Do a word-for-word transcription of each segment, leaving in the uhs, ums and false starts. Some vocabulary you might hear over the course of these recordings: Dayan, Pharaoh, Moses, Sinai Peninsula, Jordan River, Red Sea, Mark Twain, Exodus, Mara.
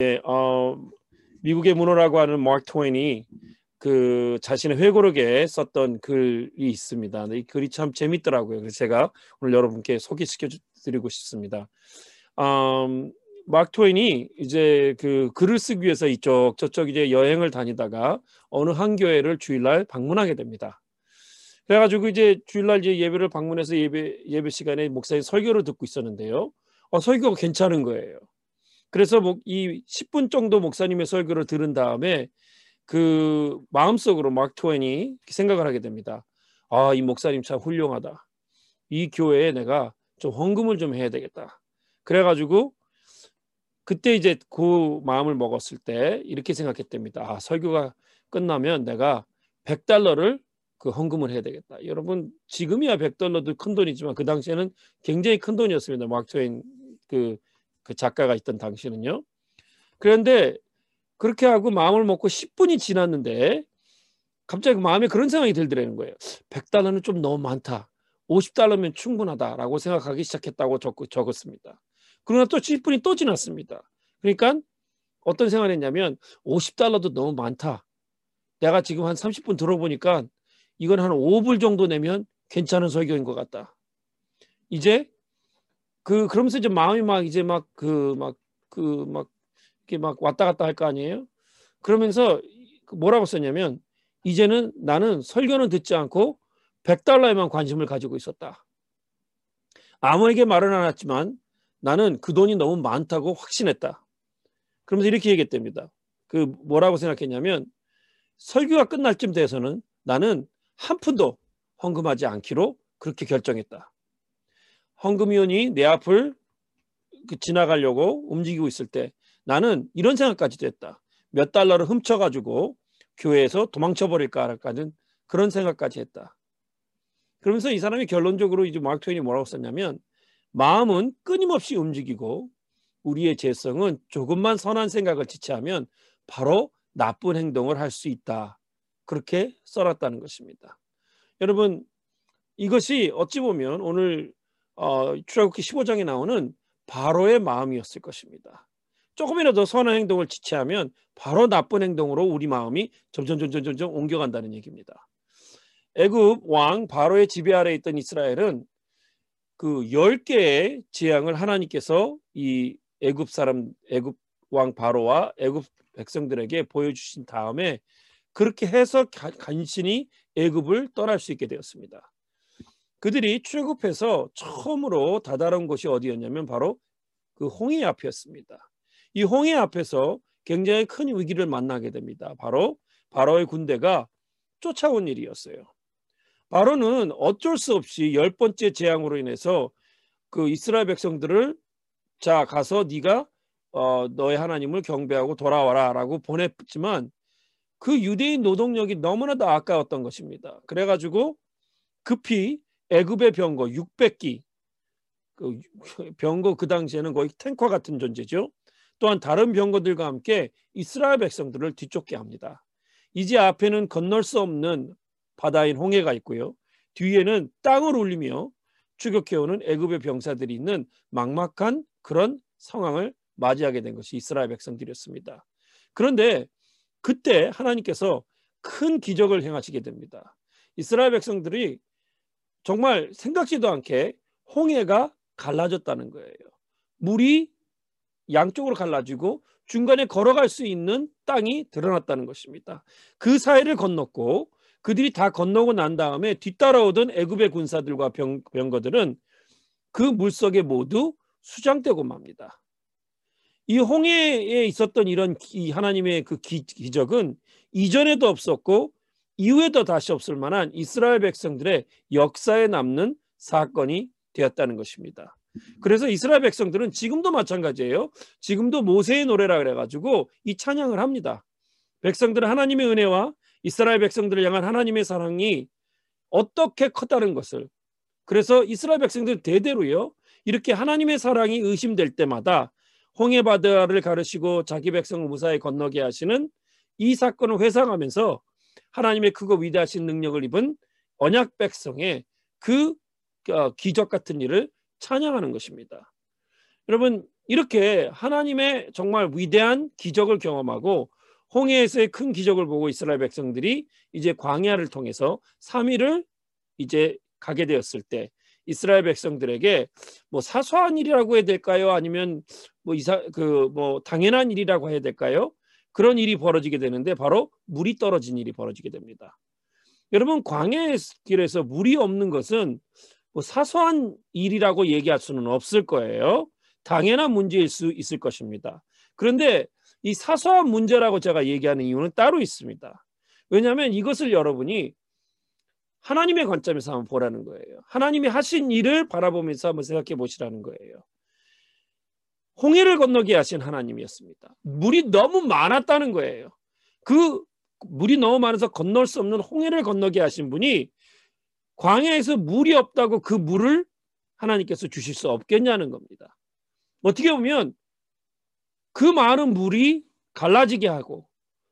예, 어, 미국의 문호라고 하는 마크 트웨인이 그 자신의 회고록에 썼던 글이 있습니다. 이 글이 참 재밌더라고요. 그래서 제가 오늘 여러분께 소개시켜 드리고 싶습니다. 음, 마크 트웨인이 이제 그 글을 쓰기 위해서 이쪽 저쪽 이제 여행을 다니다가 어느 한 교회를 주일날 방문하게 됩니다. 그래가지고 이제 주일날 이제 예배를 방문해서 예배 예배 시간에 목사님 설교를 듣고 있었는데요. 어, 설교가 괜찮은 거예요. 그래서 이 십 분 정도 목사님의 설교를 들은 다음에 그 마음속으로 마크 트웨인이 생각을 하게 됩니다. 아, 이 목사님 참 훌륭하다. 이 교회에 내가 좀 헌금을 좀 해야 되겠다. 그래가지고 그때 이제 그 마음을 먹었을 때 이렇게 생각했답니다. 아, 설교가 끝나면 내가 백 달러를 그 헌금을 해야 되겠다. 여러분, 지금이야 백 달러도 큰 돈이지만 그 당시에는 굉장히 큰 돈이었습니다. 마크 트웨인 그 그 작가가 있던 당시는요. 그런데 그렇게 하고 마음을 먹고 십 분이 지났는데 갑자기 마음에 그런 생각이 들더라는 거예요. 백 달러는 좀 너무 많다. 오십 달러면 충분하다라고 생각하기 시작했다고 적었습니다. 그러나 또 십 분이 또 지났습니다. 그러니까 어떤 생각을 했냐면 오십 달러도 너무 많다. 내가 지금 한 삼십 분 들어보니까 이건 한 오 불 정도 내면 괜찮은 설교인 것 같다. 이제 그 그러면서 이제 마음이 막 이제 막 그 막 그 막 이렇게 막 왔다 갔다 할 거 아니에요. 그러면서 뭐라고 썼냐면 이제는 나는 설교는 듣지 않고 백 달러에만 관심을 가지고 있었다. 아무에게 말은 안 했지만 나는 그 돈이 너무 많다고 확신했다. 그러면서 이렇게 얘기했답니다. 그 뭐라고 생각했냐면 설교가 끝날 쯤 돼서는 나는 한 푼도 헌금하지 않기로 그렇게 결정했다. 헌금위원이 내 앞을 지나가려고 움직이고 있을 때 나는 이런 생각까지도 했다. 몇 달러를 훔쳐가지고 교회에서 도망쳐버릴까라는 그런 생각까지 했다. 그러면서 이 사람이 결론적으로 이제 마크 트웨인이 뭐라고 썼냐면 마음은 끊임없이 움직이고 우리의 재성은 조금만 선한 생각을 지체하면 바로 나쁜 행동을 할 수 있다. 그렇게 써놨다는 것입니다. 여러분, 이것이 어찌 보면 오늘 어, 출애굽기 십오 장에 나오는 바로의 마음이었을 것입니다. 조금이라도 선한 행동을 지체하면 바로 나쁜 행동으로 우리 마음이 점점 점점 점점 옮겨간다는 얘기입니다. 애굽 왕 바로의 지배 아래에 있던 이스라엘은 그 열 개의 재앙을 하나님께서 이 애굽 사람 애굽 왕 바로와 애굽 백성들에게 보여주신 다음에 그렇게 해서 간신히 애굽을 떠날 수 있게 되었습니다. 그들이 출애굽해서 처음으로 다다른 곳이 어디였냐면 바로 그 홍해 앞이었습니다. 이 홍해 앞에서 굉장히 큰 위기를 만나게 됩니다. 바로 바로의 군대가 쫓아온 일이었어요. 바로는 어쩔 수 없이 열 번째 재앙으로 인해서 그 이스라엘 백성들을 자 가서 네가 어, 너의 하나님을 경배하고 돌아와라 라고 보냈지만 그 유대인 노동력이 너무나도 아까웠던 것입니다. 그래가지고 급히 애굽의 병거 육백 기, 그 병거 그 당시에는 거의 탱커 같은 존재죠. 또한 다른 병거들과 함께 이스라엘 백성들을 뒤쫓게 합니다. 이제 앞에는 건널 수 없는 바다인 홍해가 있고요. 뒤에는 땅을 울리며 추격해오는 애굽의 병사들이 있는 막막한 그런 상황을 맞이하게 된 것이 이스라엘 백성들이었습니다. 그런데 그때 하나님께서 큰 기적을 행하시게 됩니다. 이스라엘 백성들이 정말 생각지도 않게 홍해가 갈라졌다는 거예요. 물이 양쪽으로 갈라지고 중간에 걸어갈 수 있는 땅이 드러났다는 것입니다. 그 사이를 건넜고 그들이 다 건너고 난 다음에 뒤따라오던 애굽의 군사들과 병, 병거들은 그 물속에 모두 수장되고 맙니다. 이 홍해에 있었던 이런 이 하나님의 그 기, 기적은 이전에도 없었고 이후에도 다시 없을 만한 이스라엘 백성들의 역사에 남는 사건이 되었다는 것입니다. 그래서 이스라엘 백성들은 지금도 마찬가지예요. 지금도 모세의 노래라 그래가지고 이 찬양을 합니다. 백성들은 하나님의 은혜와 이스라엘 백성들을 향한 하나님의 사랑이 어떻게 컸다는 것을. 그래서 이스라엘 백성들 대대로요. 이렇게 하나님의 사랑이 의심될 때마다 홍해바다를 가르시고 자기 백성을 무사히 건너게 하시는 이 사건을 회상하면서 하나님의 크고 위대하신 능력을 입은 언약 백성의 그 기적 같은 일을 찬양하는 것입니다. 여러분, 이렇게 하나님의 정말 위대한 기적을 경험하고 홍해에서의 큰 기적을 보고 이스라엘 백성들이 이제 광야를 통해서 삼 일을 이제 가게 되었을 때 이스라엘 백성들에게 뭐 사소한 일이라고 해야 될까요? 아니면 뭐 이사 그 뭐 당연한 일이라고 해야 될까요? 그런 일이 벌어지게 되는데 바로 물이 떨어진 일이 벌어지게 됩니다. 여러분, 광야의 길에서 물이 없는 것은 뭐 사소한 일이라고 얘기할 수는 없을 거예요. 당연한 문제일 수 있을 것입니다. 그런데 이 사소한 문제라고 제가 얘기하는 이유는 따로 있습니다. 왜냐하면 이것을 여러분이 하나님의 관점에서 한번 보라는 거예요. 하나님이 하신 일을 바라보면서 한번 생각해 보시라는 거예요. 홍해를 건너게 하신 하나님이었습니다. 물이 너무 많았다는 거예요. 그 물이 너무 많아서 건널 수 없는 홍해를 건너게 하신 분이 광야에서 물이 없다고 그 물을 하나님께서 주실 수 없겠냐는 겁니다. 어떻게 보면 그 많은 물이 갈라지게 하고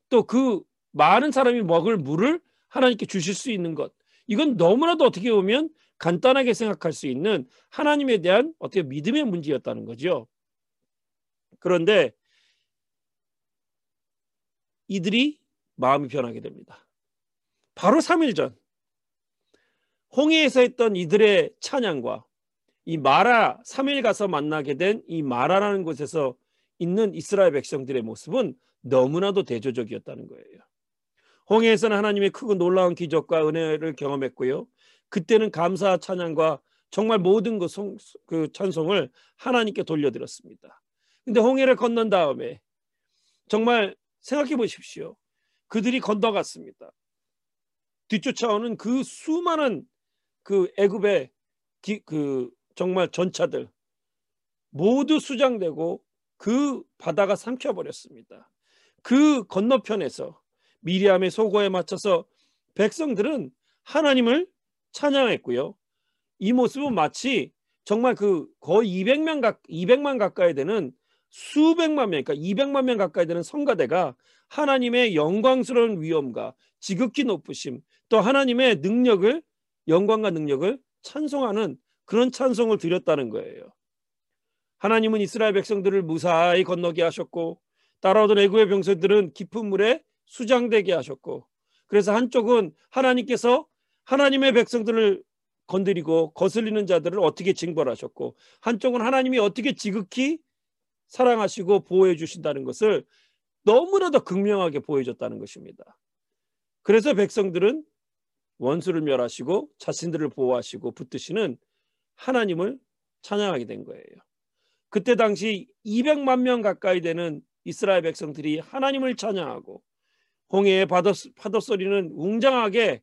또 그 많은 사람이 먹을 물을 하나님께 주실 수 있는 것, 이건 너무나도 어떻게 보면 간단하게 생각할 수 있는 하나님에 대한 어떻게 믿음의 문제였다는 거죠. 그런데 이들이 마음이 변하게 됩니다. 바로 삼 일 전 홍해에서 했던 이들의 찬양과 이 마라, 삼 일 가서 만나게 된 이 마라라는 곳에서 있는 이스라엘 백성들의 모습은 너무나도 대조적이었다는 거예요. 홍해에서는 하나님의 크고 놀라운 기적과 은혜를 경험했고요. 그때는 감사 찬양과 정말 모든 그, 송, 그 찬송을 하나님께 돌려드렸습니다. 근데 홍해를 건넌 다음에 정말 생각해 보십시오. 그들이 건너갔습니다. 뒤쫓아오는 그 수많은 그 애굽의 기, 그 정말 전차들 모두 수장되고 그 바다가 삼켜버렸습니다. 그 건너편에서 미리암의 소고에 맞춰서 백성들은 하나님을 찬양했고요. 이 모습은 마치 정말 그 거의 이백만, 가, 이백만 가까이 되는 수백만 명, 그러니까 이백만 명 가까이 되는 성가대가 하나님의 영광스러운 위엄과 지극히 높으심, 또 하나님의 능력을, 영광과 능력을 찬송하는 그런 찬송을 드렸다는 거예요. 하나님은 이스라엘 백성들을 무사히 건너게 하셨고 따라오던 애굽의 병사들은 깊은 물에 수장되게 하셨고, 그래서 한쪽은 하나님께서 하나님의 백성들을 건드리고 거슬리는 자들을 어떻게 징벌하셨고, 한쪽은 하나님이 어떻게 지극히 사랑하시고 보호해 주신다는 것을 너무나도 극명하게 보여줬다는 것입니다. 그래서 백성들은 원수를 멸하시고 자신들을 보호하시고 붙드시는 하나님을 찬양하게 된 거예요. 그때 당시 이백만 명 가까이 되는 이스라엘 백성들이 하나님을 찬양하고 홍해의 파도, 파도 소리는 웅장하게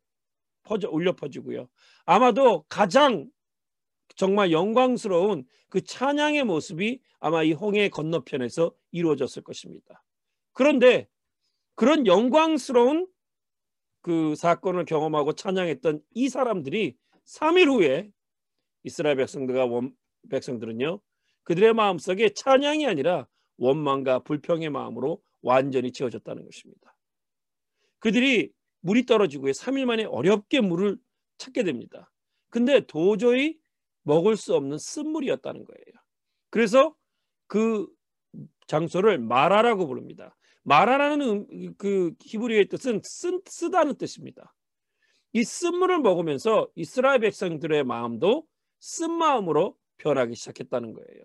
퍼져, 울려 퍼지고요. 아마도 가장 정말 영광스러운 그 찬양의 모습이 아마 이 홍해 건너편에서 이루어졌을 것입니다. 그런데 그런 영광스러운 그 사건을 경험하고 찬양했던 이 사람들이 삼 일 후에 이스라엘 백성들과 원, 백성들은요, 그들의 마음속에 찬양이 아니라 원망과 불평의 마음으로 완전히 채워졌다는 것입니다. 그들이 물이 떨어지고 삼 일 만에 어렵게 물을 찾게 됩니다. 근데 도저히 먹을 수 없는 쓴물이었다는 거예요. 그래서 그 장소를 마라라고 부릅니다. 마라라는 그 히브리어의 뜻은 쓴, 쓰다는 뜻입니다. 이 쓴물을 먹으면서 이스라엘 백성들의 마음도 쓴 마음으로 변하기 시작했다는 거예요.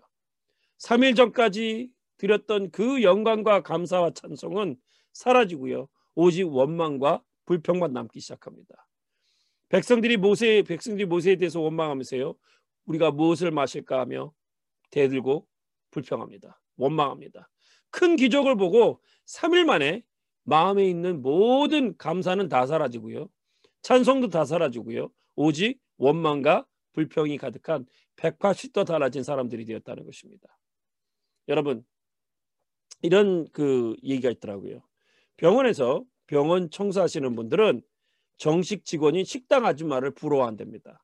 삼 일 전까지 드렸던 그 영광과 감사와 찬송은 사라지고요. 오직 원망과 불평만 남기 시작합니다. 백성들이 모세, 백성들이 모세에 대해서 원망하면서요, 우리가 무엇을 마실까 하며 대들고 불평합니다. 원망합니다. 큰 기적을 보고 삼 일 만에 마음에 있는 모든 감사는 다 사라지고요. 찬송도 다 사라지고요. 오직 원망과 불평이 가득한 백팔십 도 달라진 사람들이 되었다는 것입니다. 여러분, 이런 그 얘기가 있더라고요. 병원에서 병원 청소하시는 분들은 정식 직원인 식당 아줌마를 부러워한답니다.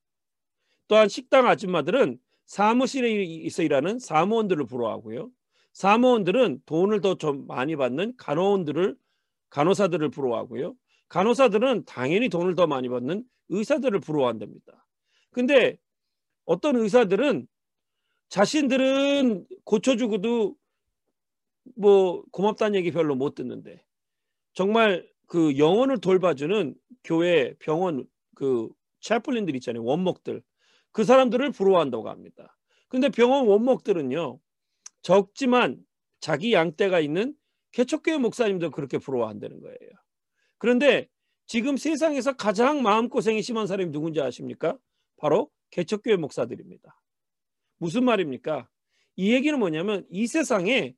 또한 식당 아줌마들은 사무실에 있어 일하는 사무원들을 부러워하고요. 사무원들은 돈을 더 좀 많이 받는 간호원들을, 간호사들을 부러워하고요. 간호사들은 당연히 돈을 더 많이 받는 의사들을 부러워한답니다. 근데 어떤 의사들은 자신들은 고쳐주고도 뭐 고맙다는 얘기 별로 못 듣는데 정말 그 영혼을 돌봐주는 교회, 병원, 그 채플린들 있잖아요. 원목들. 그 사람들을 부러워한다고 합니다. 근데 병원 원목들은요. 적지만 자기 양떼가 있는 개척교회 목사님도 그렇게 부러워한다는 거예요. 그런데 지금 세상에서 가장 마음고생이 심한 사람이 누군지 아십니까? 바로 개척교회 목사들입니다. 무슨 말입니까? 이 얘기는 뭐냐면 이 세상에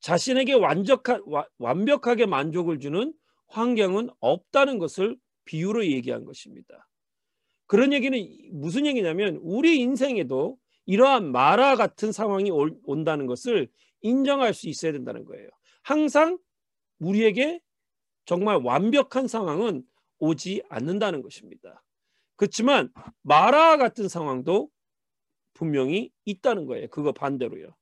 자신에게 완벽한, 완벽하게 만족을 주는 환경은 없다는 것을 비유로 얘기한 것입니다. 그런 얘기는 무슨 얘기냐면 우리 인생에도 이러한 마라 같은 상황이 온다는 것을 인정할 수 있어야 된다는 거예요. 항상 우리에게 정말 완벽한 상황은 오지 않는다는 것입니다. 그렇지만 마라 같은 상황도 분명히 있다는 거예요. 그거 반대로요.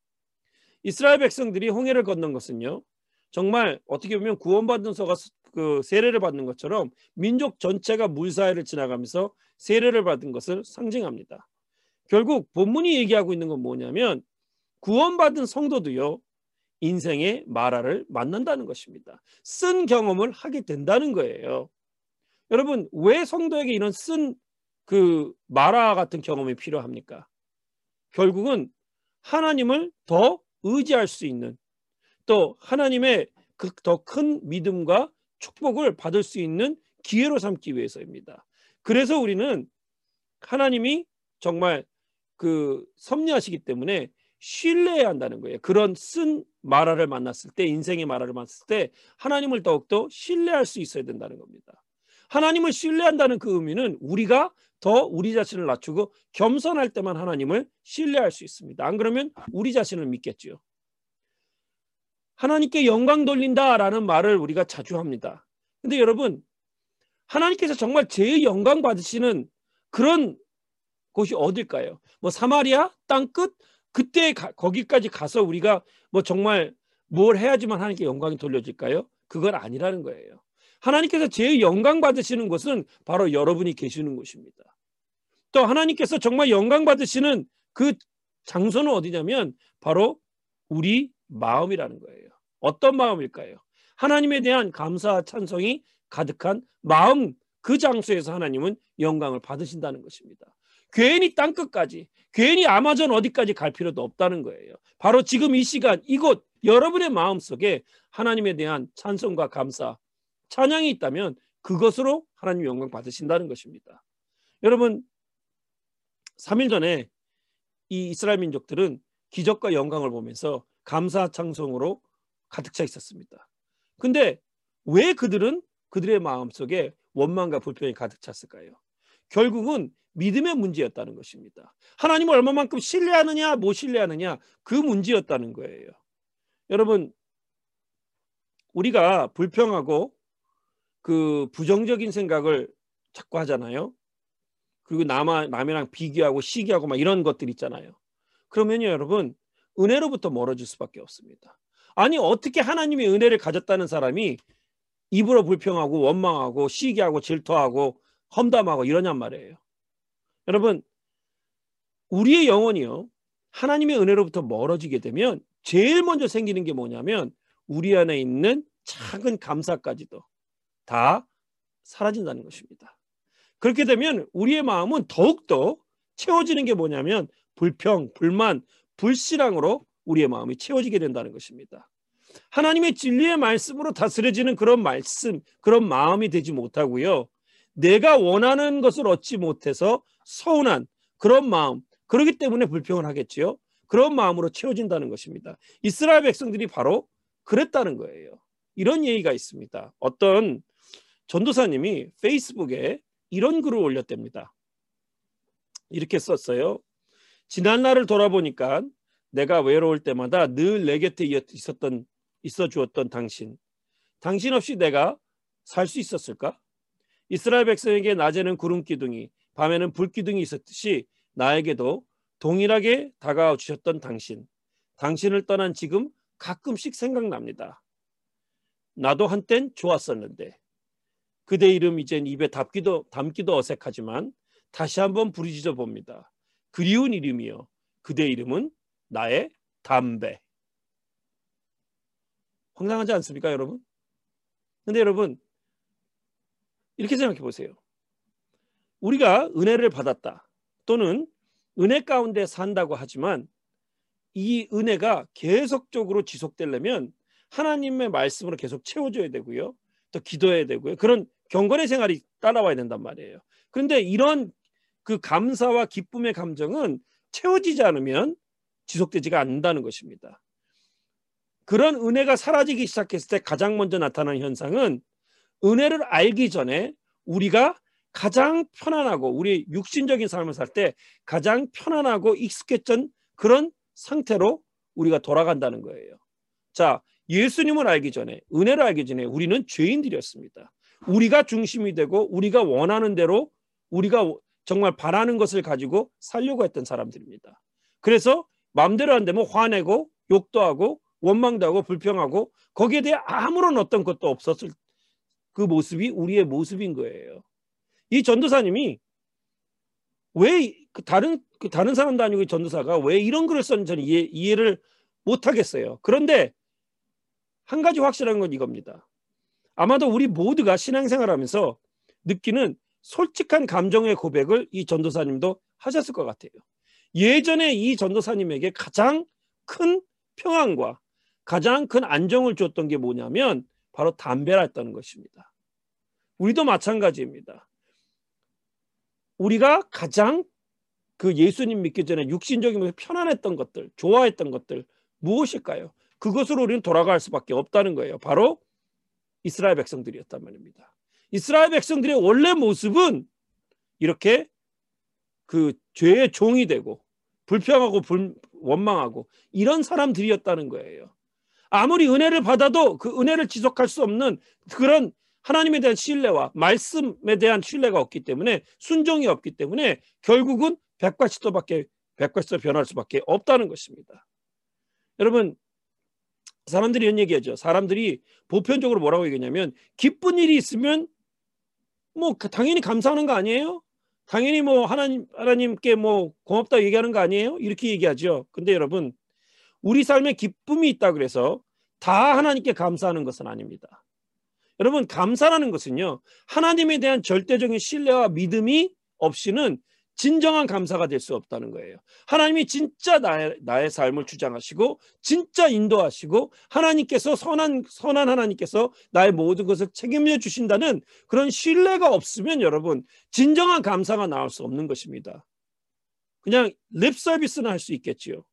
이스라엘 백성들이 홍해를 건넌 것은요. 정말 어떻게 보면 구원받은 자가 그 세례를 받는 것처럼 민족 전체가 물사회를 지나가면서 세례를 받은 것을 상징합니다. 결국 본문이 얘기하고 있는 건 뭐냐면 구원받은 성도도요. 인생의 마라를 만난다는 것입니다. 쓴 경험을 하게 된다는 거예요. 여러분 왜 성도에게 이런 쓴 그 마라 같은 경험이 필요합니까? 결국은 하나님을 더 의지할 수 있는 또 하나님의 그 더 큰 믿음과 축복을 받을 수 있는 기회로 삼기 위해서입니다. 그래서 우리는 하나님이 정말 그 섭리하시기 때문에 신뢰해야 한다는 거예요. 그런 쓴 마라를 만났을 때 인생의 마라를 만났을 때 하나님을 더욱더 신뢰할 수 있어야 된다는 겁니다. 하나님을 신뢰한다는 그 의미는 우리가 더 우리 자신을 낮추고 겸손할 때만 하나님을 신뢰할 수 있습니다. 안 그러면 우리 자신을 믿겠죠. 하나님께 영광 돌린다라는 말을 우리가 자주 합니다. 근데 여러분 하나님께서 정말 제일 영광 받으시는 그런 곳이 어딜까요? 뭐 사마리아 땅끝 그때 가, 거기까지 가서 우리가 뭐 정말 뭘 해야지만 하나님께 영광이 돌려질까요? 그건 아니라는 거예요. 하나님께서 제일 영광 받으시는 곳은 바로 여러분이 계시는 곳입니다. 또 하나님께서 정말 영광 받으시는 그 장소는 어디냐면 바로 우리 마음이라는 거예요. 어떤 마음일까요? 하나님에 대한 감사와 찬송이 가득한 마음 그 장소에서 하나님은 영광을 받으신다는 것입니다. 괜히 땅끝까지, 괜히 아마존 어디까지 갈 필요도 없다는 거예요. 바로 지금 이 시간, 이곳, 여러분의 마음속에 하나님에 대한 찬송과 감사, 찬양이 있다면 그것으로 하나님 영광 받으신다는 것입니다. 여러분, 삼 일 전에 이 이스라엘 민족들은 기적과 영광을 보면서 감사 찬송으로 가득 차 있었습니다. 근데 왜 그들은 그들의 마음속에 원망과 불평이 가득 찼을까요? 결국은 믿음의 문제였다는 것입니다. 하나님을 얼마만큼 신뢰하느냐 못 신뢰하느냐 그 문제였다는 거예요. 여러분 우리가 불평하고 그 부정적인 생각을 자꾸 하잖아요. 그리고 남아, 남이랑 비교하고 시기하고 막 이런 것들 있잖아요. 그러면요 여러분 은혜로부터 멀어질 수밖에 없습니다. 아니 어떻게 하나님의 은혜를 가졌다는 사람이 입으로 불평하고 원망하고 시기하고 질투하고 험담하고 이러냔 말이에요. 여러분 우리의 영혼이요 하나님의 은혜로부터 멀어지게 되면 제일 먼저 생기는 게 뭐냐면 우리 안에 있는 작은 감사까지도 다 사라진다는 것입니다. 그렇게 되면 우리의 마음은 더욱더 채워지는 게 뭐냐면 불평, 불만, 불신앙으로 우리의 마음이 채워지게 된다는 것입니다. 하나님의 진리의 말씀으로 다스려지는 그런 말씀, 그런 마음이 되지 못하고요. 내가 원하는 것을 얻지 못해서 서운한 그런 마음, 그렇기 때문에 불평을 하겠지요. 그런 마음으로 채워진다는 것입니다. 이스라엘 백성들이 바로 그랬다는 거예요. 이런 얘기가 있습니다. 어떤 전도사님이 페이스북에 이런 글을 올렸답니다. 이렇게 썼어요. 지난 날을 돌아보니까 내가 외로울 때마다 늘 내 곁에 있었던, 있어 주었던 당신. 당신 없이 내가 살 수 있었을까? 이스라엘 백성에게 낮에는 구름 기둥이, 밤에는 불 기둥이 있었듯이 나에게도 동일하게 다가와 주셨던 당신. 당신을 떠난 지금 가끔씩 생각납니다. 나도 한땐 좋았었는데. 그대 이름 이젠 입에 담기도, 담기도 어색하지만 다시 한번 부르짖어 봅니다. 그리운 이름이여. 그대의 이름은 나의 담배. 황당하지 않습니까, 여러분? 근데 여러분, 이렇게 생각해 보세요. 우리가 은혜를 받았다 또는 은혜 가운데 산다고 하지만 이 은혜가 계속적으로 지속되려면 하나님의 말씀으로 계속 채워줘야 되고요. 또 기도해야 되고요. 그런 경건의 생활이 따라와야 된단 말이에요. 그런데 이런 그 감사와 기쁨의 감정은 채워지지 않으면 지속되지가 않는다는 것입니다. 그런 은혜가 사라지기 시작했을 때 가장 먼저 나타나는 현상은 은혜를 알기 전에 우리가 가장 편안하고 우리 육신적인 삶을 살 때 가장 편안하고 익숙했던 그런 상태로 우리가 돌아간다는 거예요. 자, 예수님을 알기 전에, 은혜를 알기 전에 우리는 죄인들이었습니다. 우리가 중심이 되고 우리가 원하는 대로 우리가 정말 바라는 것을 가지고 살려고 했던 사람들입니다. 그래서 마음대로 안 되면 화내고 욕도 하고 원망도 하고 불평하고 거기에 대해 아무런 어떤 것도 없었을 그 모습이 우리의 모습인 거예요. 이 전도사님이 왜 다른 다른 사람도 아니고 전도사가 왜 이런 글을 썼는지 저는 이해, 이해를 못하겠어요. 그런데 한 가지 확실한 건 이겁니다. 아마도 우리 모두가 신앙생활하면서 느끼는 솔직한 감정의 고백을 이 전도사님도 하셨을 것 같아요. 예전에 이 전도사님에게 가장 큰 평안과 가장 큰 안정을 줬던 게 뭐냐면 바로 담배였다는 것입니다. 우리도 마찬가지입니다. 우리가 가장 그 예수님 믿기 전에 육신적이면서 편안했던 것들, 좋아했던 것들 무엇일까요? 그것으로 우리는 돌아갈 수밖에 없다는 거예요. 바로 이스라엘 백성들이었단 말입니다. 이스라엘 백성들의 원래 모습은 이렇게 그 죄의 종이 되고 불평하고 불, 원망하고 이런 사람들이었다는 거예요. 아무리 은혜를 받아도 그 은혜를 지속할 수 없는 그런 하나님에 대한 신뢰와 말씀에 대한 신뢰가 없기 때문에 순종이 없기 때문에 결국은 백과시도밖에 백과시도로 변할 수밖에 없다는 것입니다. 여러분, 사람들이 이런 얘기하죠. 사람들이 보편적으로 뭐라고 얘기하냐면 기쁜 일이 있으면 뭐 당연히 감사하는 거 아니에요? 당연히 뭐 하나님, 하나님께 뭐 고맙다 얘기하는 거 아니에요? 이렇게 얘기하죠. 근데 여러분, 우리 삶에 기쁨이 있다 그래서 다 하나님께 감사하는 것은 아닙니다. 여러분, 감사라는 것은요, 하나님에 대한 절대적인 신뢰와 믿음이 없이는 진정한 감사가 될 수 없다는 거예요. 하나님이 진짜 나의, 나의 삶을 주장하시고 진짜 인도하시고 하나님께서 선한, 선한 하나님께서 나의 모든 것을 책임져 주신다는 그런 신뢰가 없으면 여러분 진정한 감사가 나올 수 없는 것입니다. 그냥 립 서비스는 할 수 있겠지요.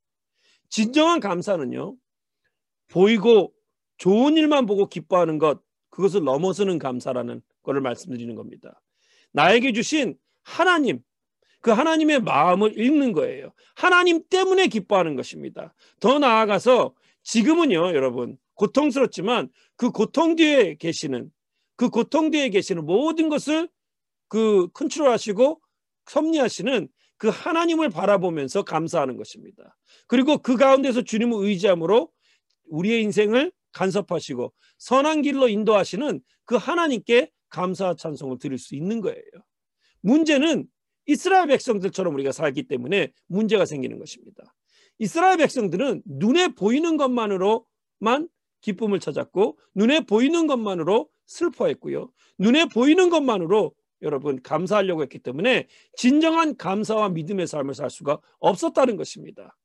진정한 감사는요, 보이고 좋은 일만 보고 기뻐하는 것, 그것을 넘어서는 감사라는 것을 말씀드리는 겁니다. 나에게 주신 하나님, 그 하나님의 마음을 읽는 거예요. 하나님 때문에 기뻐하는 것입니다. 더 나아가서 지금은요, 여러분, 고통스럽지만 그 고통 뒤에 계시는, 그 고통 뒤에 계시는 모든 것을 그 컨트롤하시고 섭리하시는 그 하나님을 바라보면서 감사하는 것입니다. 그리고 그 가운데서 주님을 의지함으로 우리의 인생을 간섭하시고 선한 길로 인도하시는 그 하나님께 감사와 찬송을 드릴 수 있는 거예요. 문제는 이스라엘 백성들처럼 우리가 살기 때문에 문제가 생기는 것입니다. 이스라엘 백성들은 눈에 보이는 것만으로만 기쁨을 찾았고 눈에 보이는 것만으로 슬퍼했고요. 눈에 보이는 것만으로 여러분 감사하려고 했기 때문에 진정한 감사와 믿음의 삶을 살 수가 없었다는 것입니다.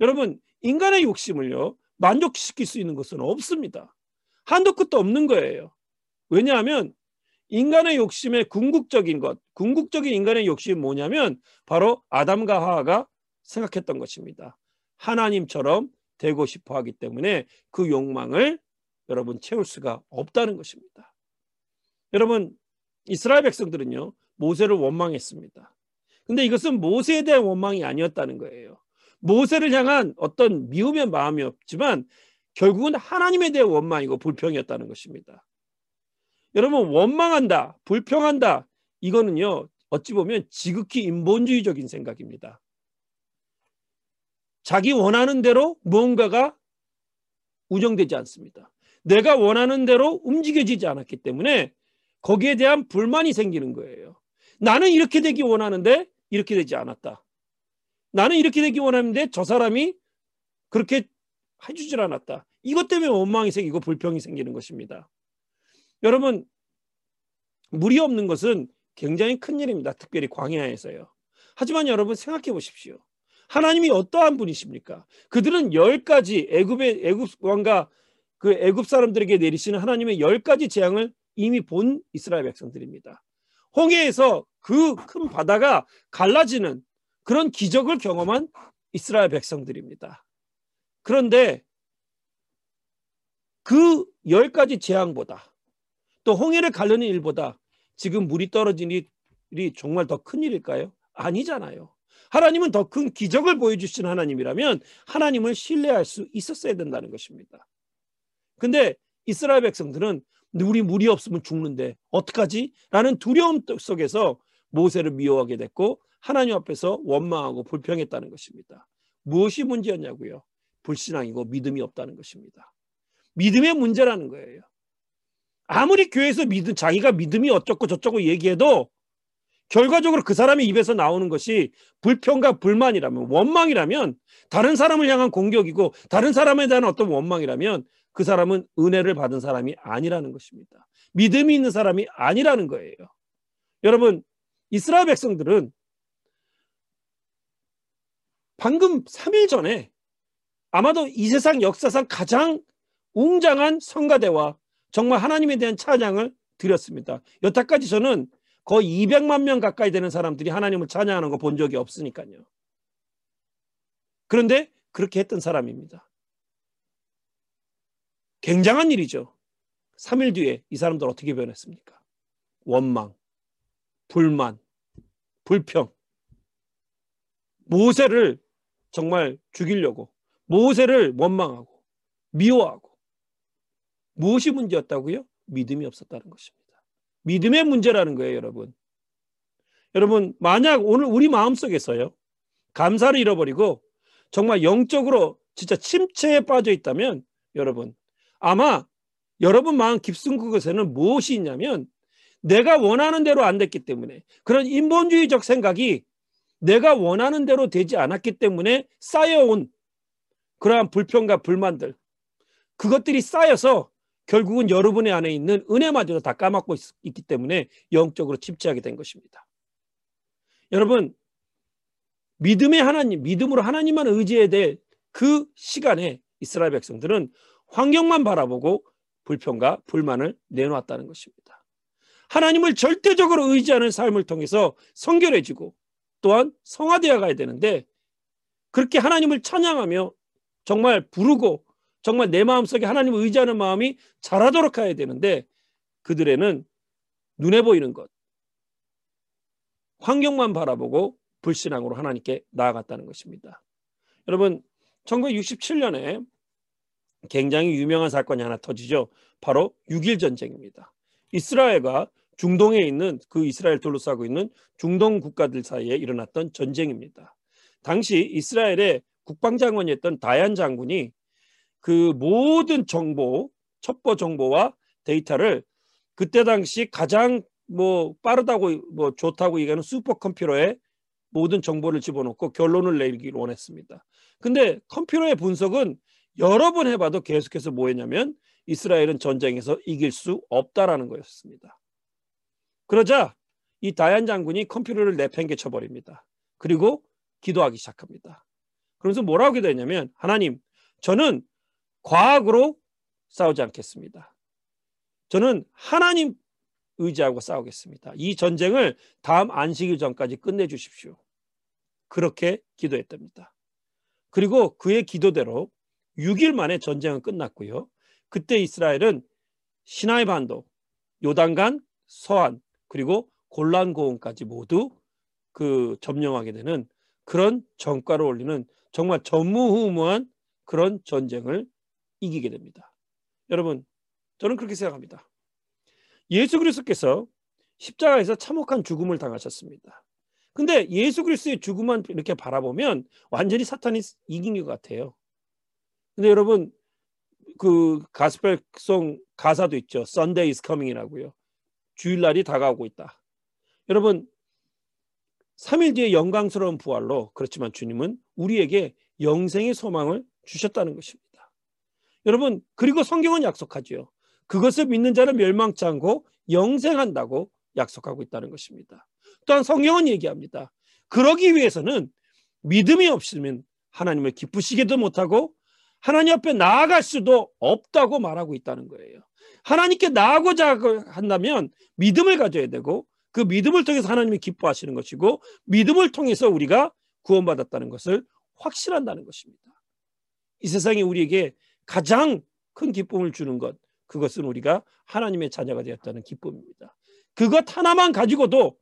여러분, 인간의 욕심을요, 만족시킬 수 있는 것은 없습니다. 한도 끝도 없는 거예요. 왜냐하면 인간의 욕심의 궁극적인 것, 궁극적인 인간의 욕심이 뭐냐면 바로 아담과 하와가 생각했던 것입니다. 하나님처럼 되고 싶어 하기 때문에 그 욕망을 여러분 채울 수가 없다는 것입니다. 여러분, 이스라엘 백성들은요, 모세를 원망했습니다. 근데 이것은 모세에 대한 원망이 아니었다는 거예요. 모세를 향한 어떤 미움의 마음이 없지만 결국은 하나님에 대한 원망이고 불평이었다는 것입니다. 여러분, 원망한다, 불평한다, 이거는요, 어찌 보면 지극히 인본주의적인 생각입니다. 자기 원하는 대로 무언가가 운영되지 않습니다. 내가 원하는 대로 움직여지지 않았기 때문에 거기에 대한 불만이 생기는 거예요. 나는 이렇게 되기 원하는데 이렇게 되지 않았다. 나는 이렇게 되기 원했는데 저 사람이 그렇게 해주질 않았다. 이것 때문에 원망이 생기고 불평이 생기는 것입니다. 여러분, 물이 없는 것은 굉장히 큰 일입니다. 특별히 광야에서요. 하지만 여러분 생각해 보십시오. 하나님이 어떠한 분이십니까? 그들은 열 가지 애굽의 애굽 왕과 그 애굽 사람들에게 내리시는 하나님의 열 가지 재앙을 이미 본 이스라엘 백성들입니다. 홍해에서 그 큰 바다가 갈라지는 그런 기적을 경험한 이스라엘 백성들입니다. 그런데 그 열 가지 재앙보다 또 홍해를 가르는 일보다 지금 물이 떨어진 일이 정말 더 큰 일일까요? 아니잖아요. 하나님은 더 큰 기적을 보여주신 하나님이라면 하나님을 신뢰할 수 있었어야 된다는 것입니다. 근데 이스라엘 백성들은 우리 물이 없으면 죽는데 어떡하지? 라는 두려움 속에서 모세를 미워하게 됐고 하나님 앞에서 원망하고 불평했다는 것입니다. 무엇이 문제였냐고요? 불신앙이고 믿음이 없다는 것입니다. 믿음의 문제라는 거예요. 아무리 교회에서 믿음, 자기가 믿음이 어쩌고 저쩌고 얘기해도 결과적으로 그 사람의 입에서 나오는 것이 불평과 불만이라면, 원망이라면, 다른 사람을 향한 공격이고 다른 사람에 대한 어떤 원망이라면 그 사람은 은혜를 받은 사람이 아니라는 것입니다. 믿음이 있는 사람이 아니라는 거예요. 여러분, 이스라엘 백성들은 방금 삼 일 전에 아마도 이 세상 역사상 가장 웅장한 성가대와 정말 하나님에 대한 찬양을 드렸습니다. 여태까지 저는 거의 이백만 명 가까이 되는 사람들이 하나님을 찬양하는 거 본 적이 없으니까요. 그런데 그렇게 했던 사람입니다. 굉장한 일이죠. 삼 일 뒤에 이 사람들 어떻게 변했습니까? 원망, 불만, 불평. 모세를 정말 죽이려고, 모세를 원망하고, 미워하고. 무엇이 문제였다고요? 믿음이 없었다는 것입니다. 믿음의 문제라는 거예요, 여러분. 여러분, 만약 오늘 우리 마음속에서요, 감사를 잃어버리고 정말 영적으로 진짜 침체에 빠져 있다면 여러분, 아마 여러분 마음 깊은 곳에는 무엇이 있냐면 내가 원하는 대로 안 됐기 때문에, 그런 인본주의적 생각이 내가 원하는 대로 되지 않았기 때문에 쌓여온 그러한 불평과 불만들, 그것들이 쌓여서 결국은 여러분의 안에 있는 은혜마저도 다 까먹고 있, 있기 때문에 영적으로 침체하게 된 것입니다. 여러분, 믿음의 하나님, 믿음으로 하나님만 의지해야 될 그 시간에 이스라엘 백성들은 환경만 바라보고 불평과 불만을 내놓았다는 것입니다. 하나님을 절대적으로 의지하는 삶을 통해서 성결해지고 또한 성화되어 가야 되는데, 그렇게 하나님을 찬양하며 정말 부르고 정말 내 마음속에 하나님을 의지하는 마음이 자라도록 해야 되는데, 그들에는 눈에 보이는 것, 환경만 바라보고 불신앙으로 하나님께 나아갔다는 것입니다. 여러분, 천구백육십칠 년에 굉장히 유명한 사건이 하나 터지죠. 바로 육일 전쟁입니다. 이스라엘과 중동에 있는, 그 이스라엘 둘러싸고 있는 중동 국가들 사이에 일어났던 전쟁입니다. 당시 이스라엘의 국방장관이었던 다얀 장군이 그 모든 정보, 첩보 정보와 데이터를 그때 당시 가장 뭐 빠르다고 뭐 좋다고 얘기하는 슈퍼컴퓨터에 모든 정보를 집어넣고 결론을 내리기로 원했습니다. 근데 컴퓨터의 분석은 여러 번 해봐도 계속해서 뭐였냐면 이스라엘은 전쟁에서 이길 수 없다라는 거였습니다. 그러자 이 다얀 장군이 컴퓨터를 내팽개쳐 버립니다. 그리고 기도하기 시작합니다. 그러면서 뭐라고 기도했냐면, 하나님, 저는 과학으로 싸우지 않겠습니다. 저는 하나님 의지하고 싸우겠습니다. 이 전쟁을 다음 안식일 전까지 끝내주십시오. 그렇게 기도했답니다. 그리고 그의 기도대로 육 일 만에 전쟁은 끝났고요. 그때 이스라엘은 시나이 반도, 요단강, 서안, 그리고 골란고원까지 모두 그 점령하게 되는 그런 전과를 올리는 정말 전무후무한 그런 전쟁을 이기게 됩니다. 여러분, 저는 그렇게 생각합니다. 예수 그리스도께서 십자가에서 참혹한 죽음을 당하셨습니다. 근데 예수 그리스도의 죽음만 이렇게 바라보면 완전히 사탄이 이긴 것 같아요. 근데 여러분, 그 가스펠송 가사도 있죠. Sunday is coming이라고요. 주일날이 다가오고 있다. 여러분, 삼 일 뒤에 영광스러운 부활로, 그렇지만 주님은 우리에게 영생의 소망을 주셨다는 것입니다. 여러분, 그리고 성경은 약속하지요. 그것을 믿는 자는 멸망치 않고 영생한다고 약속하고 있다는 것입니다. 또한 성경은 얘기합니다. 그러기 위해서는 믿음이 없으면 하나님을 기쁘시게도 못하고 하나님 앞에 나아갈 수도 없다고 말하고 있다는 거예요. 하나님께 나아가고자 한다면 믿음을 가져야 되고, 그 믿음을 통해서 하나님이 기뻐하시는 것이고, 믿음을 통해서 우리가 구원받았다는 것을 확실한다는 것입니다. 이 세상이 우리에게 가장 큰 기쁨을 주는 것, 그것은 우리가 하나님의 자녀가 되었다는 기쁨입니다. 그것 하나만 가지고도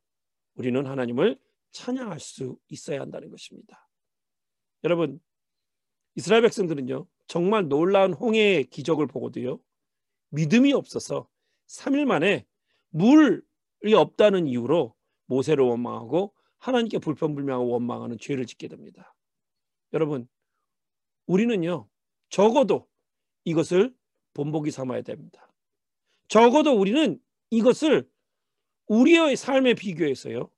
우리는 하나님을 찬양할 수 있어야 한다는 것입니다. 여러분, 이스라엘 백성들은요, 정말 놀라운 홍해의 기적을 보고도요, 믿음이 없어서 삼 일 만에 물이 없다는 이유로 모세를 원망하고 하나님께 불평불명하고 원망하는 죄를 짓게 됩니다. 여러분, 우리는요, 적어도 이것을 본보기 삼아야 됩니다. 적어도 우리는 이것을 우리의 삶에 비교해서요,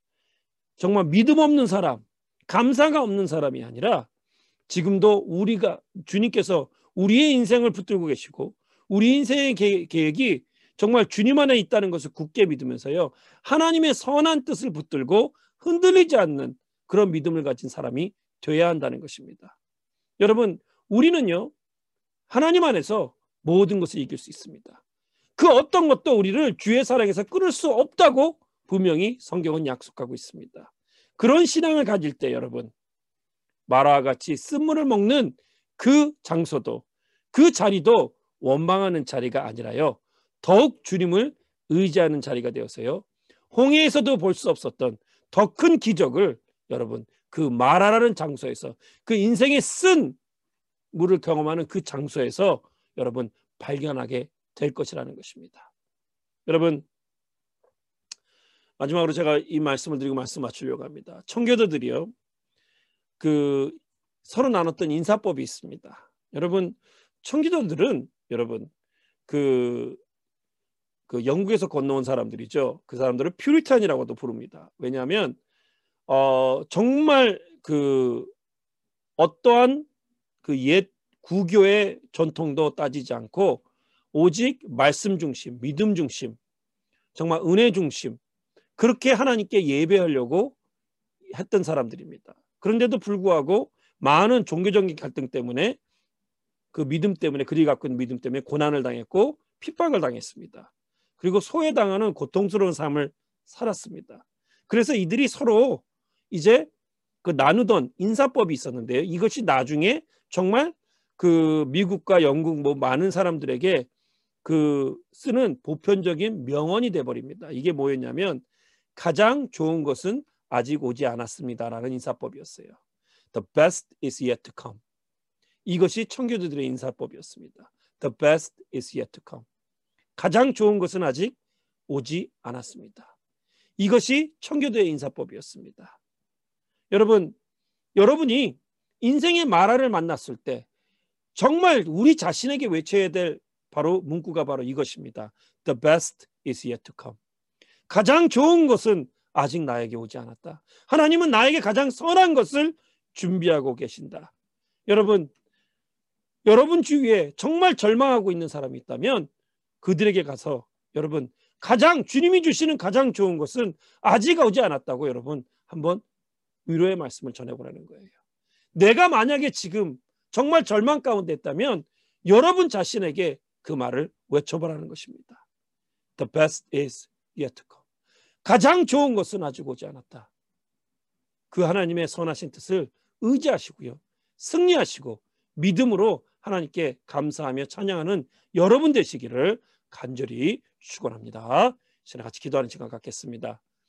정말 믿음 없는 사람, 감사가 없는 사람이 아니라, 지금도 우리가 주님께서 우리의 인생을 붙들고 계시고 우리 인생의 계획이 정말 주님 안에 있다는 것을 굳게 믿으면서요, 하나님의 선한 뜻을 붙들고 흔들리지 않는 그런 믿음을 가진 사람이 되어야 한다는 것입니다. 여러분, 우리는요, 하나님 안에서 모든 것을 이길 수 있습니다. 그 어떤 것도 우리를 주의 사랑에서 끊을 수 없다고 분명히 성경은 약속하고 있습니다. 그런 신앙을 가질 때 여러분, 마라와 같이 쓴물을 먹는 그 장소도, 그 자리도 원망하는 자리가 아니라요, 더욱 주님을 의지하는 자리가 되어서요, 홍해에서도 볼 수 없었던 더 큰 기적을 여러분, 그 마라라는 장소에서, 그 인생의 쓴 물을 경험하는 그 장소에서 여러분 발견하게 될 것이라는 것입니다. 여러분, 마지막으로 제가 이 말씀을 드리고 말씀 마치려고 합니다. 청교도들이요, 그 서로 나눴던 인사법이 있습니다. 여러분, 청교도들은 여러분 그, 그 영국에서 건너온 사람들이죠. 그 사람들을 퓨리탄이라고도 부릅니다. 왜냐하면 어, 정말 그 어떠한 그 옛 구교의 전통도 따지지 않고 오직 말씀 중심, 믿음 중심, 정말 은혜 중심, 그렇게 하나님께 예배하려고 했던 사람들입니다. 그런데도 불구하고 많은 종교적인 갈등 때문에, 그 믿음 때문에, 그리 갖고 있는 믿음 때문에 고난을 당했고 핍박을 당했습니다. 그리고 소외당하는 고통스러운 삶을 살았습니다. 그래서 이들이 서로 이제 그 나누던 인사법이 있었는데요, 이것이 나중에 정말 그 미국과 영국 뭐 많은 사람들에게 그 쓰는 보편적인 명언이 돼버립니다. 이게 뭐였냐면, 가장 좋은 것은 아직 오지 않았습니다라는 인사법이었어요. The best is yet to come. 이것이 청교도들의 인사법이었습니다. The best is yet to come. 가장 좋은 것은 아직 오지 않았습니다. 이것이 청교도의 인사법이었습니다. 여러분, 여러분이 인생의 마라를 만났을 때 정말 우리 자신에게 외쳐야 될 바로 문구가 바로 이것입니다. The best is yet to come. 가장 좋은 것은 아직 나에게 오지 않았다. 하나님은 나에게 가장 선한 것을 준비하고 계신다. 여러분, 여러분 주위에 정말 절망하고 있는 사람이 있다면 그들에게 가서 여러분, 가장 주님이 주시는 가장 좋은 것은 아직 오지 않았다고 여러분 한번 위로의 말씀을 전해보라는 거예요. 내가 만약에 지금 정말 절망 가운데 있다면 여러분 자신에게 그 말을 외쳐보라는 것입니다. The best is yet to come. 가장 좋은 것은 아직 오지 않았다. 그 하나님의 선하신 뜻을 의지하시고요, 승리하시고 믿음으로 하나님께 감사하며 찬양하는 여러분 되시기를 간절히 축원합니다. 같이 기도하는 시간 갖겠습니다.